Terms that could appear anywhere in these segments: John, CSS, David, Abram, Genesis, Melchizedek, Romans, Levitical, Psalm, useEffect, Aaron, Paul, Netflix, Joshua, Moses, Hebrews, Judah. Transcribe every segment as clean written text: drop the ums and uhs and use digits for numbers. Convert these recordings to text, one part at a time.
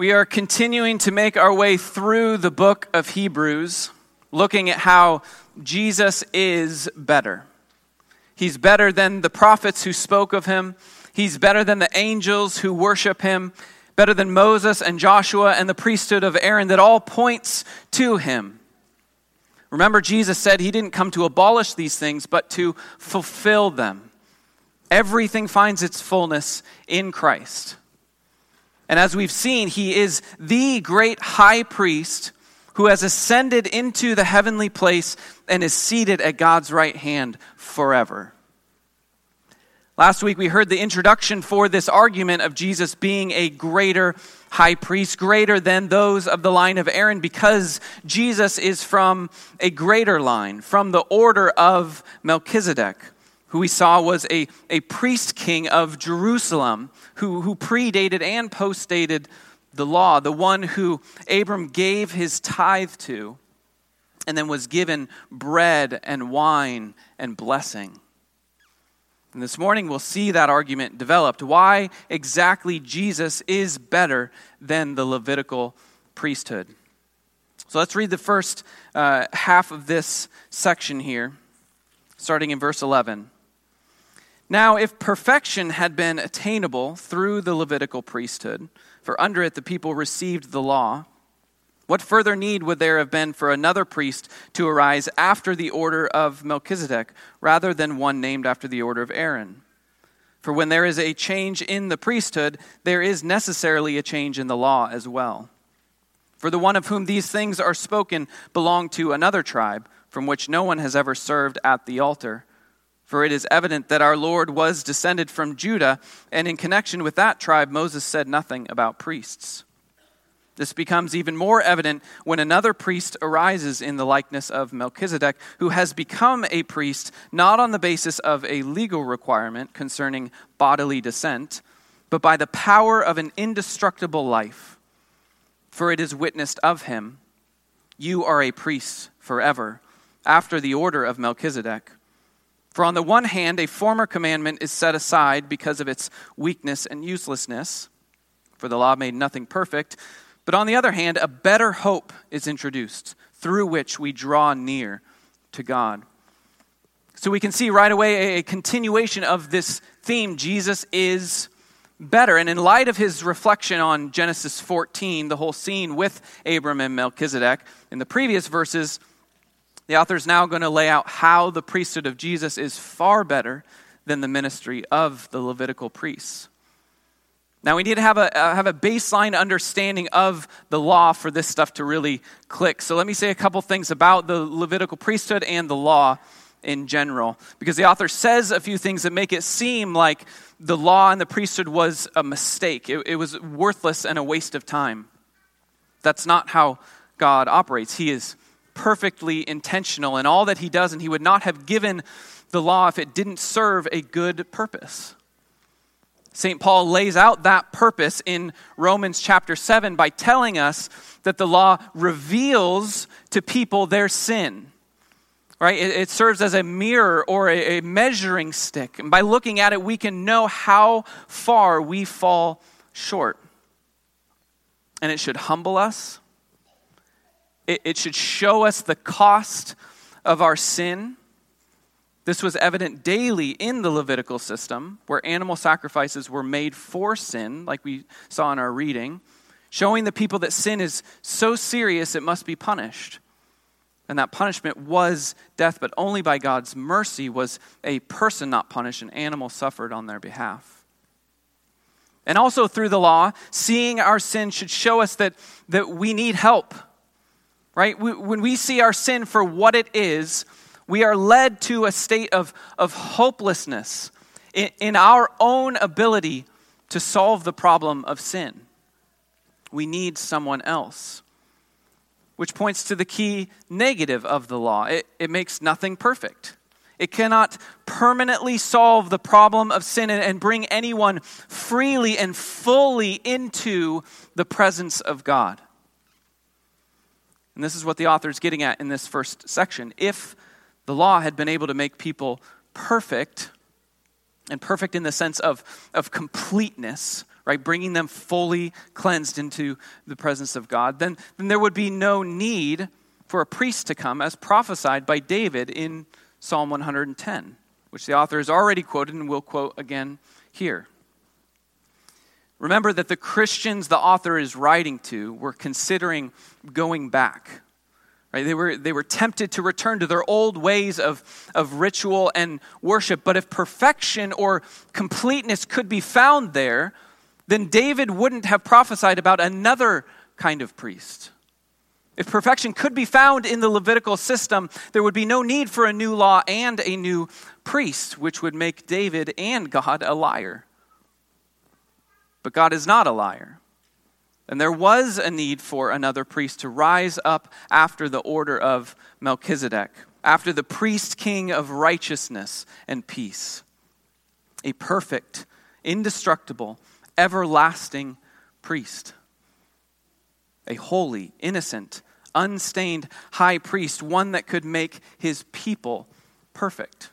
We are continuing to make our way through the book of Hebrews, looking at how Jesus is better. He's better than the prophets who spoke of him. He's better than the angels who worship him, better than Moses and Joshua and the priesthood of Aaron that all points to him. Remember, Jesus said he didn't come to abolish these things, but to fulfill them. Everything finds its fullness in Christ. And as we've seen, he is the great high priest who has ascended into the heavenly place and is seated at God's right hand forever. Last week, we heard the introduction for this argument of Jesus being a greater high priest, greater than those of the line of Aaron, because Jesus is from a greater line, from the order of Melchizedek, who we saw was a priest king of Jerusalem, who predated and postdated the law, the one who Abram gave his tithe to and then was given bread and wine and blessing. And this morning we'll see that argument developed. Why exactly Jesus is better than the Levitical priesthood. So let's read the first half of this section here, starting in verse 11. Now, if perfection had been attainable through the Levitical priesthood, for under it the people received the law, what further need would there have been for another priest to arise after the order of Melchizedek, rather than one named after the order of Aaron? For when there is a change in the priesthood, there is necessarily a change in the law as well. For the one of whom these things are spoken belonged to another tribe, from which no one has ever served at the altar. For it is evident that our Lord was descended from Judah, and in connection with that tribe, Moses said nothing about priests. This becomes even more evident when another priest arises in the likeness of Melchizedek, who has become a priest not on the basis of a legal requirement concerning bodily descent, but by the power of an indestructible life. For it is witnessed of him, "You are a priest forever, after the order of Melchizedek." For on the one hand, a former commandment is set aside because of its weakness and uselessness, for the law made nothing perfect. But on the other hand, a better hope is introduced, through which we draw near to God. So we can see right away a continuation of this theme, Jesus is better. And in light of his reflection on Genesis 14, the whole scene with Abram and Melchizedek, in the previous verses, the author is now going to lay out how the priesthood of Jesus is far better than the ministry of the Levitical priests. Now, we need to have a baseline understanding of the law for this stuff to really click. So let me say a couple things about the Levitical priesthood and the law in general, because the author says a few things that make it seem like the law and the priesthood was a mistake. It was worthless and a waste of time. That's not how God operates. He is perfectly intentional in all that he does, and he would not have given the law if it didn't serve a good purpose. St. Paul lays out that purpose in Romans chapter 7 by telling us that the law reveals to people their sin, right? It serves as a mirror or a measuring stick, and by looking at it, we can know how far we fall short. And it should humble us. It should show us the cost of our sin. This was evident daily in the Levitical system, where animal sacrifices were made for sin, like we saw in our reading, showing the people that sin is so serious it must be punished. And that punishment was death, but only by God's mercy was a person not punished, an animal suffered on their behalf. And also through the law, seeing our sin should show us that we need help. Right? When we see our sin for what it is, we are led to a state of hopelessness in our own ability to solve the problem of sin. We need someone else, which points to the key negative of the law. It makes nothing perfect. It cannot permanently solve the problem of sin and bring anyone freely and fully into the presence of God. And this is what the author is getting at in this first section. If the law had been able to make people perfect, and perfect in the sense of completeness, right? Bringing them fully cleansed into the presence of God. Then there would be no need for a priest to come as prophesied by David in Psalm 110, which the author has already quoted and will quote again here. Remember that the Christians the author is writing to were considering going back. Right? They were tempted to return to their old ways of ritual and worship. But if perfection or completeness could be found there, then David wouldn't have prophesied about another kind of priest. If perfection could be found in the Levitical system, there would be no need for a new law and a new priest, which would make David and God a liar. But God is not a liar. And there was a need for another priest to rise up after the order of Melchizedek, after the priest king of righteousness and peace. A perfect, indestructible, everlasting priest. A holy, innocent, unstained high priest, one that could make his people perfect.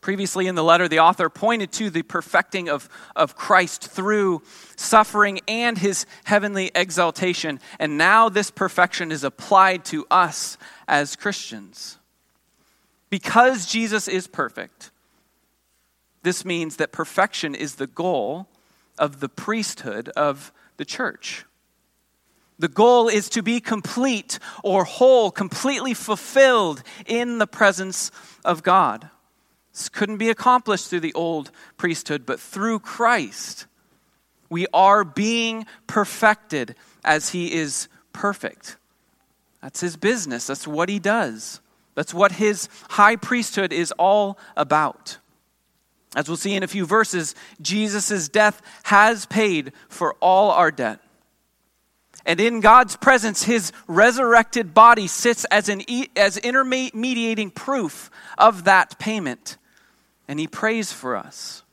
Previously in the letter, the author pointed to the perfecting of Christ through suffering and his heavenly exaltation. And now this perfection is applied to us as Christians. Because Jesus is perfect, this means that perfection is the goal of the priesthood of the church. The goal is to be complete or whole, completely fulfilled in the presence of God. This couldn't be accomplished through the old priesthood, but through Christ, we are being perfected as he is perfect. That's his business. That's what he does. That's what his high priesthood is all about. As we'll see in a few verses, Jesus' death has paid for all our debt. And in God's presence, his resurrected body sits as intermediating proof of that payment. And he prays for us.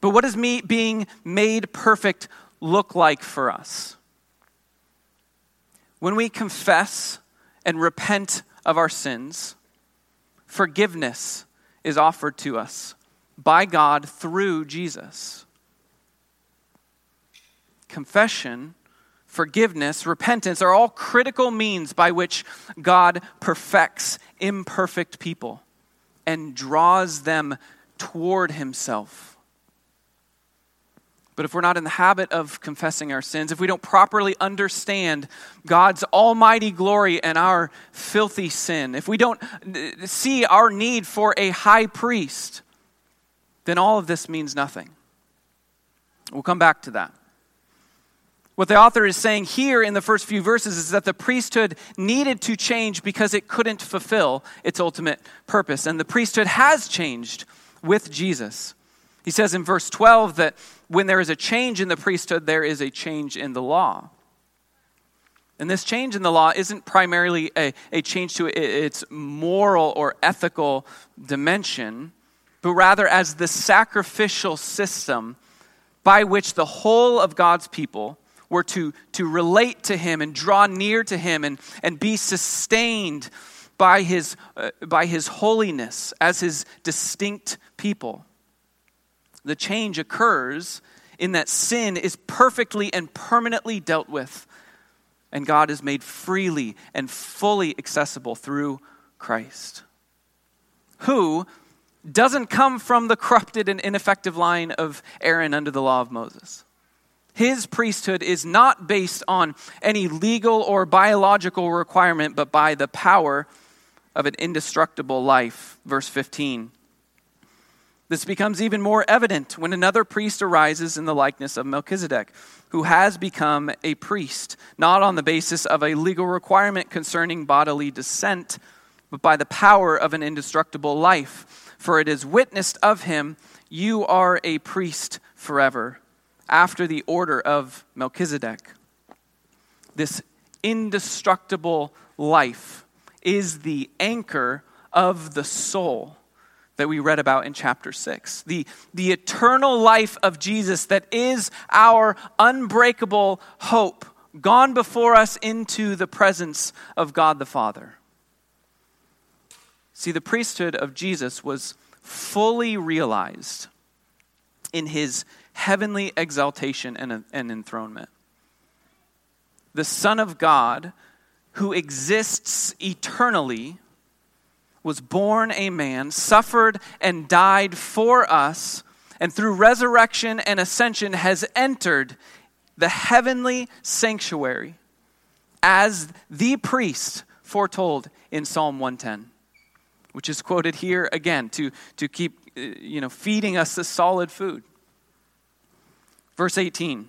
But what does being made perfect look like for us? When we confess and repent of our sins, forgiveness is offered to us by God through Jesus. Confession, forgiveness, repentance are all critical means by which God perfects imperfect people and draws them toward himself. But if we're not in the habit of confessing our sins, if we don't properly understand God's almighty glory and our filthy sin, if we don't see our need for a high priest, then all of this means nothing. We'll come back to that. What the author is saying here in the first few verses is that the priesthood needed to change because it couldn't fulfill its ultimate purpose. And the priesthood has changed with Jesus. He says in verse 12 that when there is a change in the priesthood, there is a change in the law. And this change in the law isn't primarily a change to its moral or ethical dimension, but rather as the sacrificial system by which the whole of God's people were to relate to him and draw near to him and be sustained by his holiness as his distinct people. The change occurs in that sin is perfectly and permanently dealt with, and God is made freely and fully accessible through Christ, who doesn't come from the corrupted and ineffective line of Aaron under the law of Moses. His priesthood is not based on any legal or biological requirement, but by the power of an indestructible life. Verse 15. This becomes even more evident when another priest arises in the likeness of Melchizedek, who has become a priest, not on the basis of a legal requirement concerning bodily descent, but by the power of an indestructible life. For it is witnessed of him, you are a priest forever, after the order of Melchizedek. This indestructible life is the anchor of the soul that we read about in chapter 6. The eternal life of Jesus that is our unbreakable hope, gone before us into the presence of God the Father. See, the priesthood of Jesus was fully realized in his heavenly exaltation and enthronement. The Son of God, who exists eternally, was born a man, suffered and died for us, and through resurrection and ascension has entered the heavenly sanctuary as the priest foretold in Psalm 110, which is quoted here again to keep feeding us the solid food. Verse 18,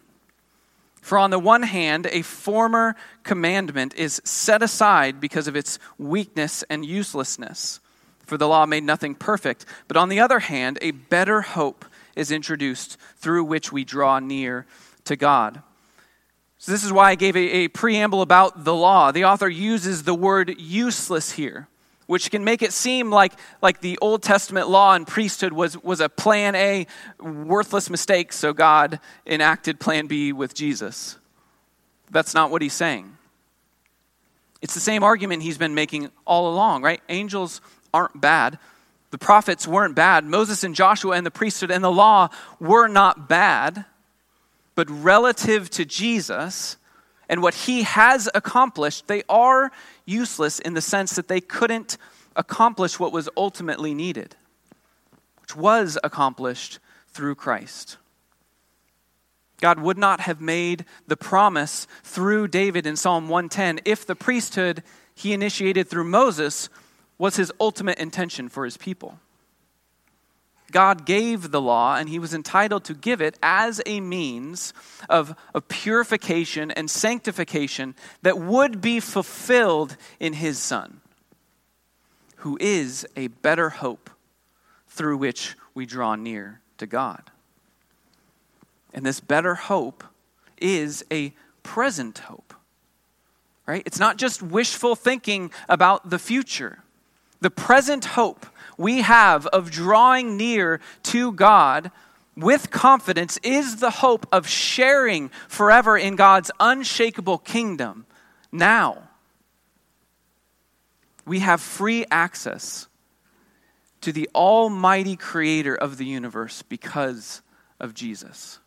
for on the one hand, a former commandment is set aside because of its weakness and uselessness, for the law made nothing perfect. But on the other hand, a better hope is introduced through which we draw near to God. So this is why I gave a preamble about the law. The author uses the word useless here, which can make it seem like the Old Testament law and priesthood was a plan A, worthless mistake, so God enacted plan B with Jesus. That's not what he's saying. It's the same argument he's been making all along, right? Angels aren't bad. The prophets weren't bad. Moses and Joshua and the priesthood and the law were not bad. But relative to Jesus and what he has accomplished, they are useless in the sense that they couldn't accomplish what was ultimately needed, which was accomplished through Christ. God would not have made the promise through David in Psalm 110 if the priesthood he initiated through Moses was his ultimate intention for his people. God gave the law, and he was entitled to give it as a means of purification and sanctification that would be fulfilled in his Son, who is a better hope through which we draw near to God. And this better hope is a present hope, right? It's not just wishful thinking about the future. The present hope we have of drawing near to God with confidence is the hope of sharing forever in God's unshakable kingdom now. We have free access to the almighty creator of the universe because of Jesus.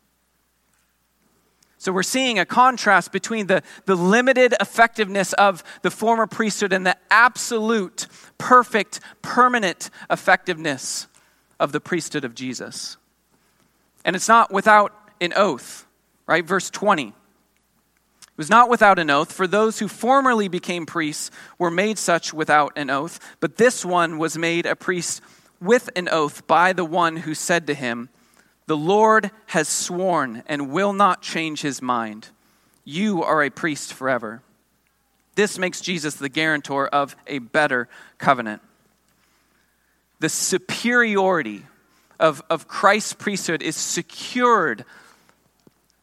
So we're seeing a contrast between the limited effectiveness of the former priesthood and the absolute, perfect, permanent effectiveness of the priesthood of Jesus. And it's not without an oath, right? Verse 20. It was not without an oath, for those who formerly became priests were made such without an oath, but this one was made a priest with an oath by the one who said to him, "The Lord has sworn and will not change his mind. You are a priest forever." This makes Jesus the guarantor of a better covenant. The superiority of Christ's priesthood is secured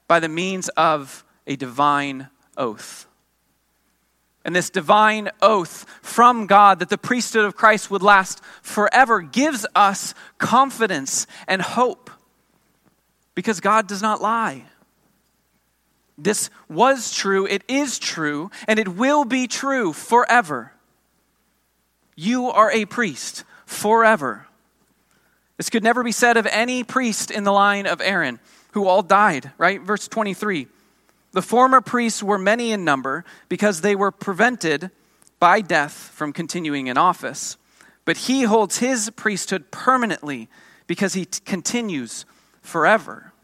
by the means of a divine oath. And this divine oath from God that the priesthood of Christ would last forever gives us confidence and hope, because God does not lie. This was true, it is true, and it will be true forever. You are a priest forever. This could never be said of any priest in the line of Aaron, who all died, right? Verse 23, the former priests were many in number because they were prevented by death from continuing in office. But he holds his priesthood permanently because he continues forever.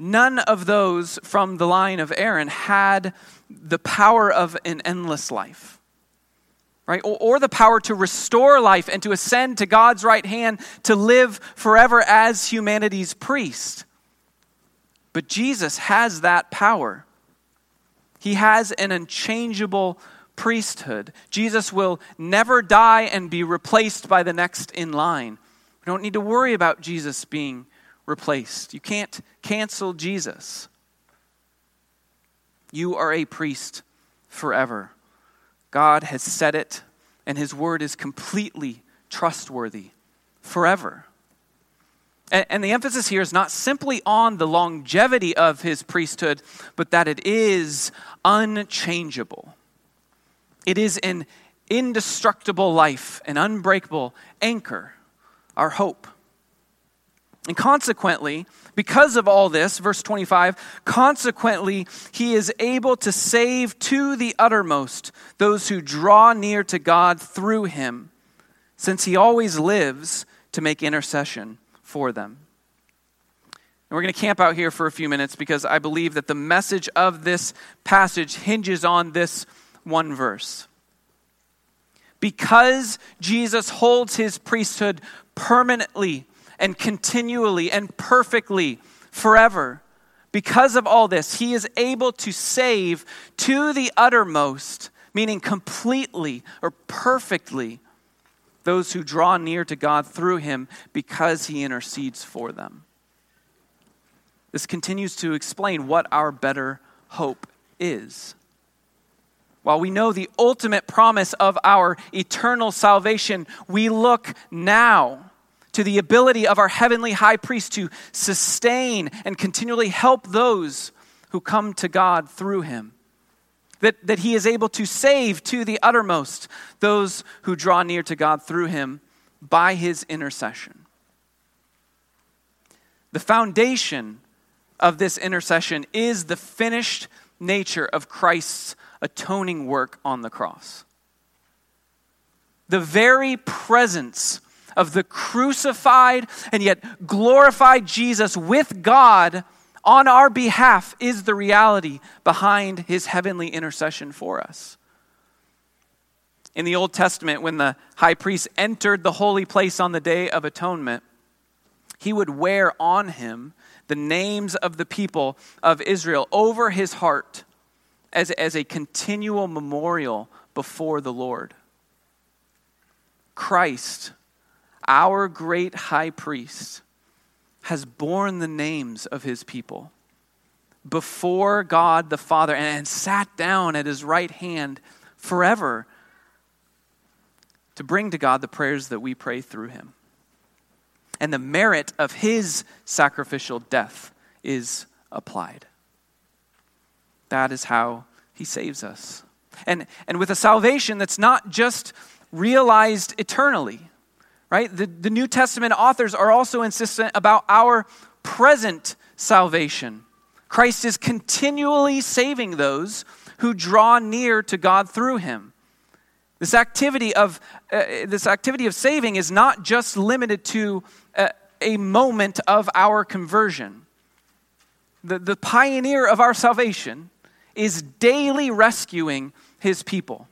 None of those from the line of Aaron had the power of an endless life, right? Or the power to restore life and to ascend to God's right hand to live forever as humanity's priest. But Jesus has that power. He has an unchangeable priesthood. Jesus will never die and be replaced by the next in line. You don't need to worry about Jesus being replaced. You can't cancel Jesus. You are a priest forever. God has said it, and his word is completely trustworthy forever. And the emphasis here is not simply on the longevity of his priesthood, but that it is unchangeable. It is an indestructible life, an unbreakable anchor. Our hope. And consequently, because of all this, verse 25, consequently, he is able to save to the uttermost those who draw near to God through him, since he always lives to make intercession for them. And we're going to camp out here for a few minutes because I believe that the message of this passage hinges on this one verse. Because Jesus holds his priesthood permanently and continually and perfectly forever, because of all this, he is able to save to the uttermost, meaning completely or perfectly, those who draw near to God through him because he intercedes for them. This continues to explain what our better hope is. While we know the ultimate promise of our eternal salvation, we look now to the ability of our heavenly high priest to sustain and continually help those who come to God through him. That he is able to save to the uttermost those who draw near to God through him by his intercession. The foundation of this intercession is the finished nature of Christ's atoning work on the cross. The very presence of the crucified and yet glorified Jesus with God on our behalf is the reality behind his heavenly intercession for us. In the Old Testament, when the high priest entered the holy place on the Day of Atonement, he would wear on him the names of the people of Israel over his heart as a continual memorial before the Lord. Christ, our great high priest, has borne the names of his people before God the Father and sat down at his right hand forever to bring to God the prayers that we pray through him. And the merit of his sacrificial death is applied. That is how he saves us. And with a salvation that's not just realized eternally, right? The New Testament authors are also insistent about our present salvation. Christ is continually saving those who draw near to God through him. This activity of saving is not just limited to a moment of our conversion. The pioneer of our salvation is daily rescuing his people.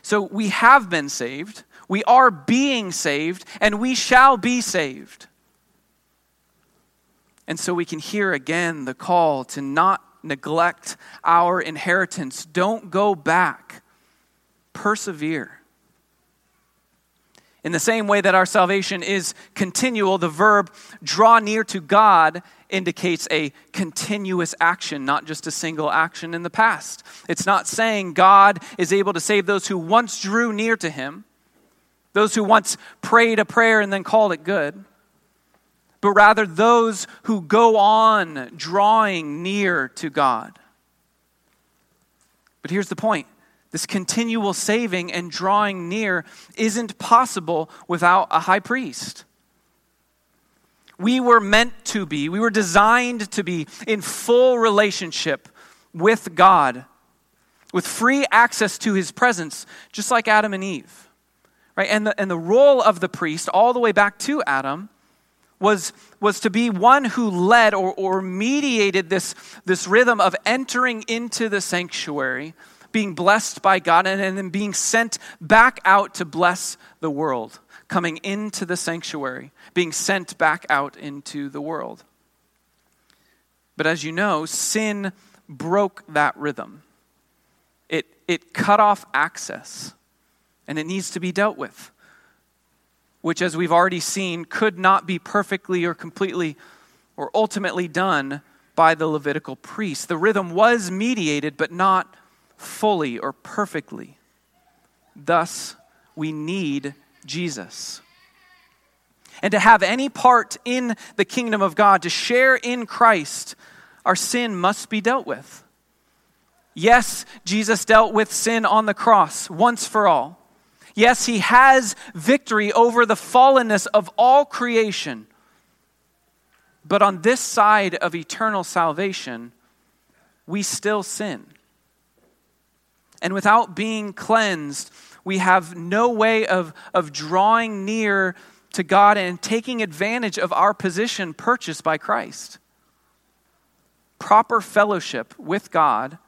So we have been saved, we are being saved, and we shall be saved. And so we can hear again the call to not neglect our inheritance. Don't go back. Persevere. In the same way that our salvation is continual, the verb draw near to God indicates a continuous action, not just a single action in the past. It's not saying God is able to save those who once drew near to him, those who once prayed a prayer and then called it good, but rather those who go on drawing near to God. But here's the point. This continual saving and drawing near isn't possible without a high priest. We were meant to be, we were designed to be in full relationship with God, with free access to his presence, just like Adam and Eve. Right? And the role of the priest, all the way back to Adam, was to be one who led or mediated this rhythm of entering into the sanctuary, being blessed by God, and then being sent back out to bless the world, coming into the sanctuary, being sent back out into the world. But as you know, sin broke that rhythm. It cut off access, and it needs to be dealt with, which, as we've already seen, could not be perfectly or completely or ultimately done by the Levitical priest. The rhythm was mediated, but not fully or perfectly. Thus, we need Jesus. And to have any part in the kingdom of God, to share in Christ, our sin must be dealt with. Yes, Jesus dealt with sin on the cross once for all. Yes, he has victory over the fallenness of all creation. But on this side of eternal salvation, we still sin. And without being cleansed, we have no way of drawing near to God and taking advantage of our position purchased by Christ. Proper fellowship with God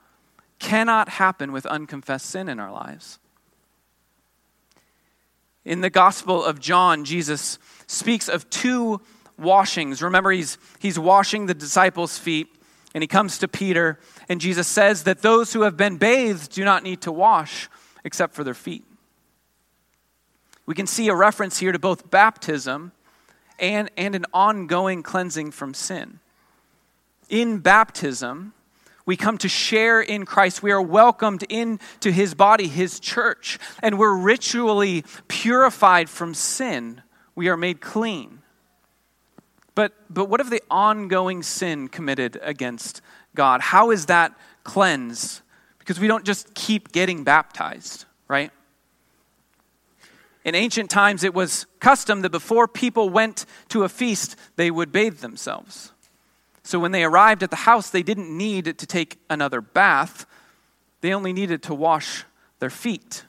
cannot happen with unconfessed sin in our lives. In the Gospel of John, Jesus speaks of two washings. Remember, he's washing the disciples' feet, and he comes to Peter, and Jesus says that those who have been bathed do not need to wash except for their feet. We can see a reference here to both baptism and an ongoing cleansing from sin. In baptism, we come to share in Christ. We are welcomed into his body, his church, and we're ritually purified from sin. We are made clean. But what of the ongoing sin committed against God? How is that cleansed? Because we don't just keep getting baptized, right? In ancient times, it was custom that before people went to a feast, they would bathe themselves. So when they arrived at the house, they didn't need to take another bath. They only needed to wash their feet.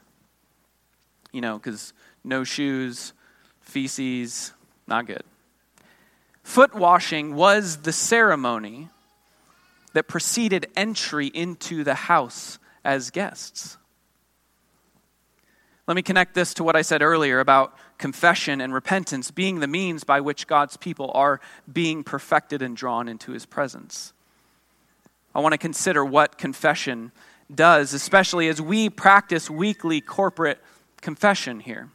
You know, because no shoes, feces, not good. Foot washing was the ceremony that preceded entry into the house as guests. Let me connect this to what I said earlier about confession and repentance being the means by which God's people are being perfected and drawn into his presence. I want to consider what confession does, especially as we practice weekly corporate confession here.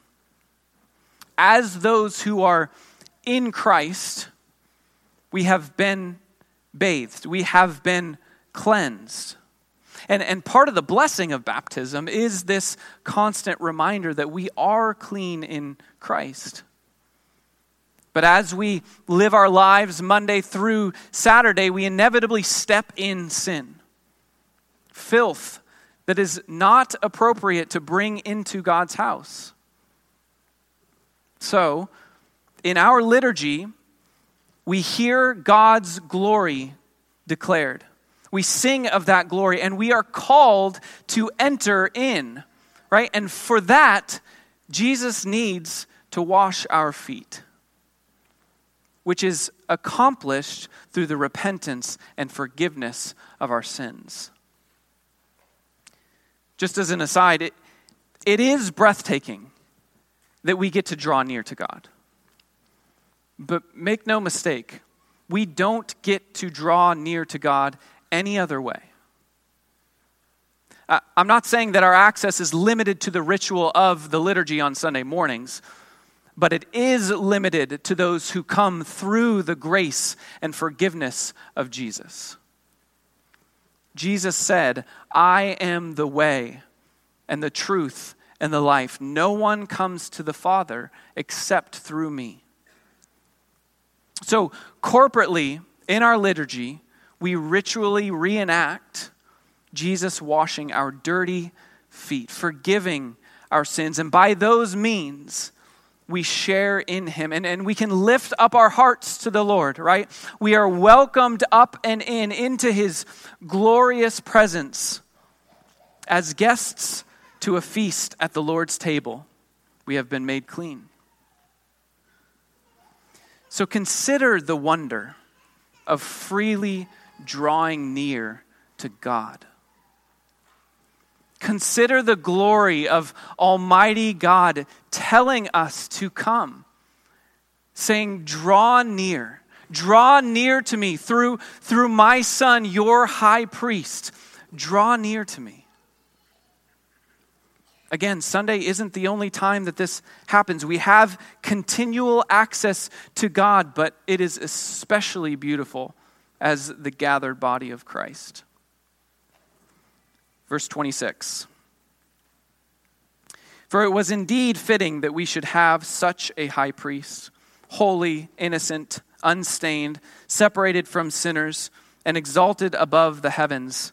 As those who are in Christ, we have been bathed. We have been cleansed. And part of the blessing of baptism is this constant reminder that we are clean in Christ. But as we live our lives Monday through Saturday, we inevitably step in sin. Filth that is not appropriate to bring into God's house. So, in our liturgy, we hear God's glory declared. We sing of that glory, and we are called to enter in, right? And for that, Jesus needs to wash our feet, which is accomplished through the repentance and forgiveness of our sins. Just as an aside, it is breathtaking that we get to draw near to God. But make no mistake, we don't get to draw near to God any other way. I'm not saying that our access is limited to the ritual of the liturgy on Sunday mornings, but it is limited to those who come through the grace and forgiveness of Jesus. Jesus said, "I am the way and the truth and the life. No one comes to the Father except through me." So, corporately, in our liturgy, we ritually reenact Jesus washing our dirty feet, forgiving our sins. And by those means, we share in him. And we can lift up our hearts to the Lord, right? We are welcomed up and into his glorious presence as guests to a feast at the Lord's table. We have been made clean. So consider the wonder of freely drawing near to God. Consider the glory of Almighty God telling us to come, saying, draw near to me through my Son, your high priest. Draw near to me. Again, Sunday isn't the only time that this happens. We have continual access to God, but it is especially beautiful as the gathered body of Christ. Verse 26. For it was indeed fitting that we should have such a high priest, holy, innocent, unstained, separated from sinners, and exalted above the heavens.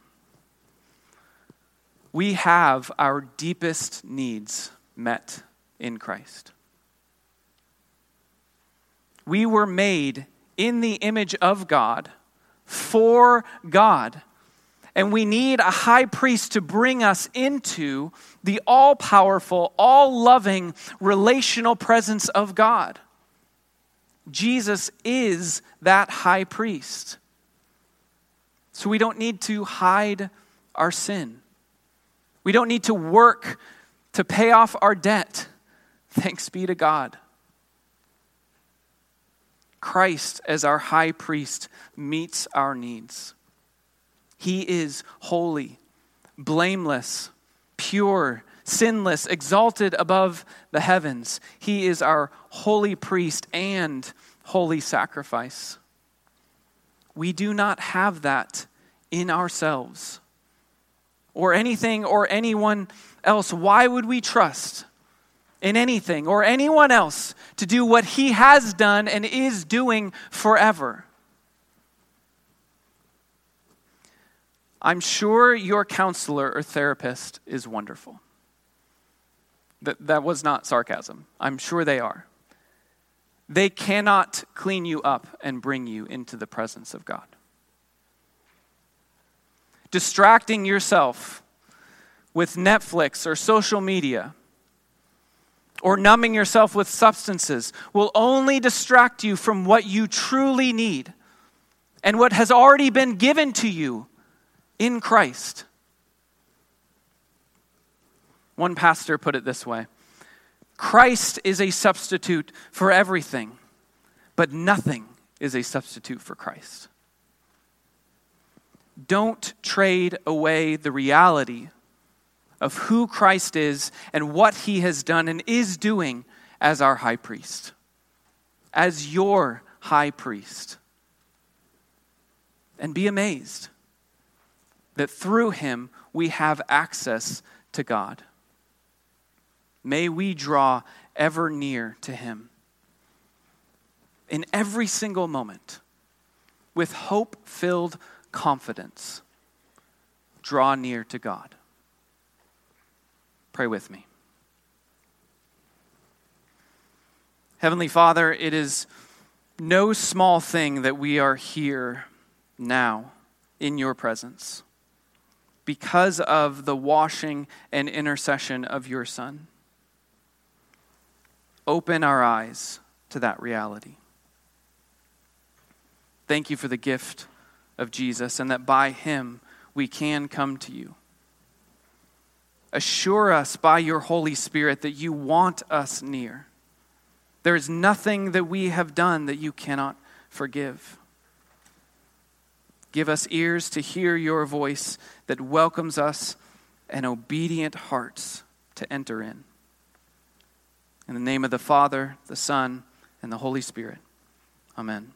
We have our deepest needs met in Christ. We were made in the image of God, for God. And we need a high priest to bring us into the all-powerful, all-loving, relational presence of God. Jesus is that high priest. So we don't need to hide our sin. We don't need to work to pay off our debt. Thanks be to God. Christ, as our high priest, meets our needs. He is holy, blameless, pure, sinless, exalted above the heavens. He is our holy priest and holy sacrifice. We do not have that in ourselves or anything or anyone else. Why would we trust in anything or anyone else to do what he has done and is doing forever? I'm sure your counselor or therapist is wonderful. That was not sarcasm. I'm sure they are. They cannot clean you up and bring you into the presence of God. Distracting yourself with Netflix or social media or numbing yourself with substances will only distract you from what you truly need and what has already been given to you in Christ. One pastor put it this way: Christ is a substitute for everything, but nothing is a substitute for Christ. Don't trade away the reality of who Christ is and what he has done and is doing as our high priest, as your high priest. And be amazed that through him we have access to God. May we draw ever near to him in every single moment with hope-filled confidence. Draw near to God. Pray with me. Heavenly Father, it is no small thing that we are here now in your presence, because of the washing and intercession of your Son. Open our eyes to that reality. Thank you for the gift of Jesus and that by him we can come to you. Assure us by your Holy Spirit that you want us near. There is nothing that we have done that you cannot forgive. Give us ears to hear your voice that welcomes us and obedient hearts to enter in. In the name of the Father, the Son, and the Holy Spirit. Amen.